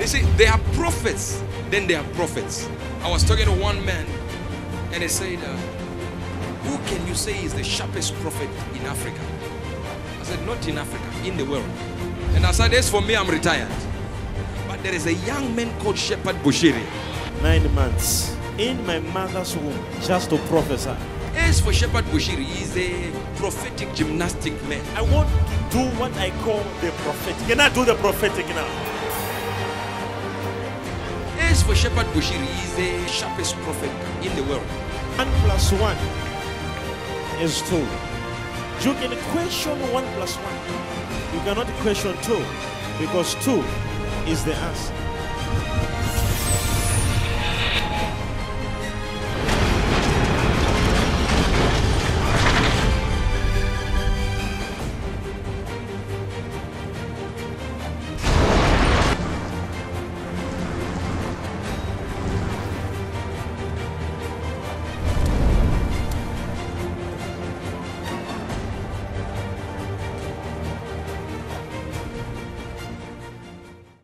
You see, there are prophets, then there are prophets. I was talking to one man, and he said, who can you say is the sharpest prophet in Africa? I said, not in Africa, in the world. And I said, as for me, I'm retired. But there is a young man called Shepherd Bushiri. 9 months in my mother's womb, just to prophesy. As for Shepherd Bushiri, he's a prophetic gymnastic man. I want to do what I call the prophetic. Can I do the prophetic now? As for Shepherd Bushiri, he's the sharpest prophet in the world. 1 + 1 is 2. You can question 1 + 1. You cannot question 2, because 2 is the answer.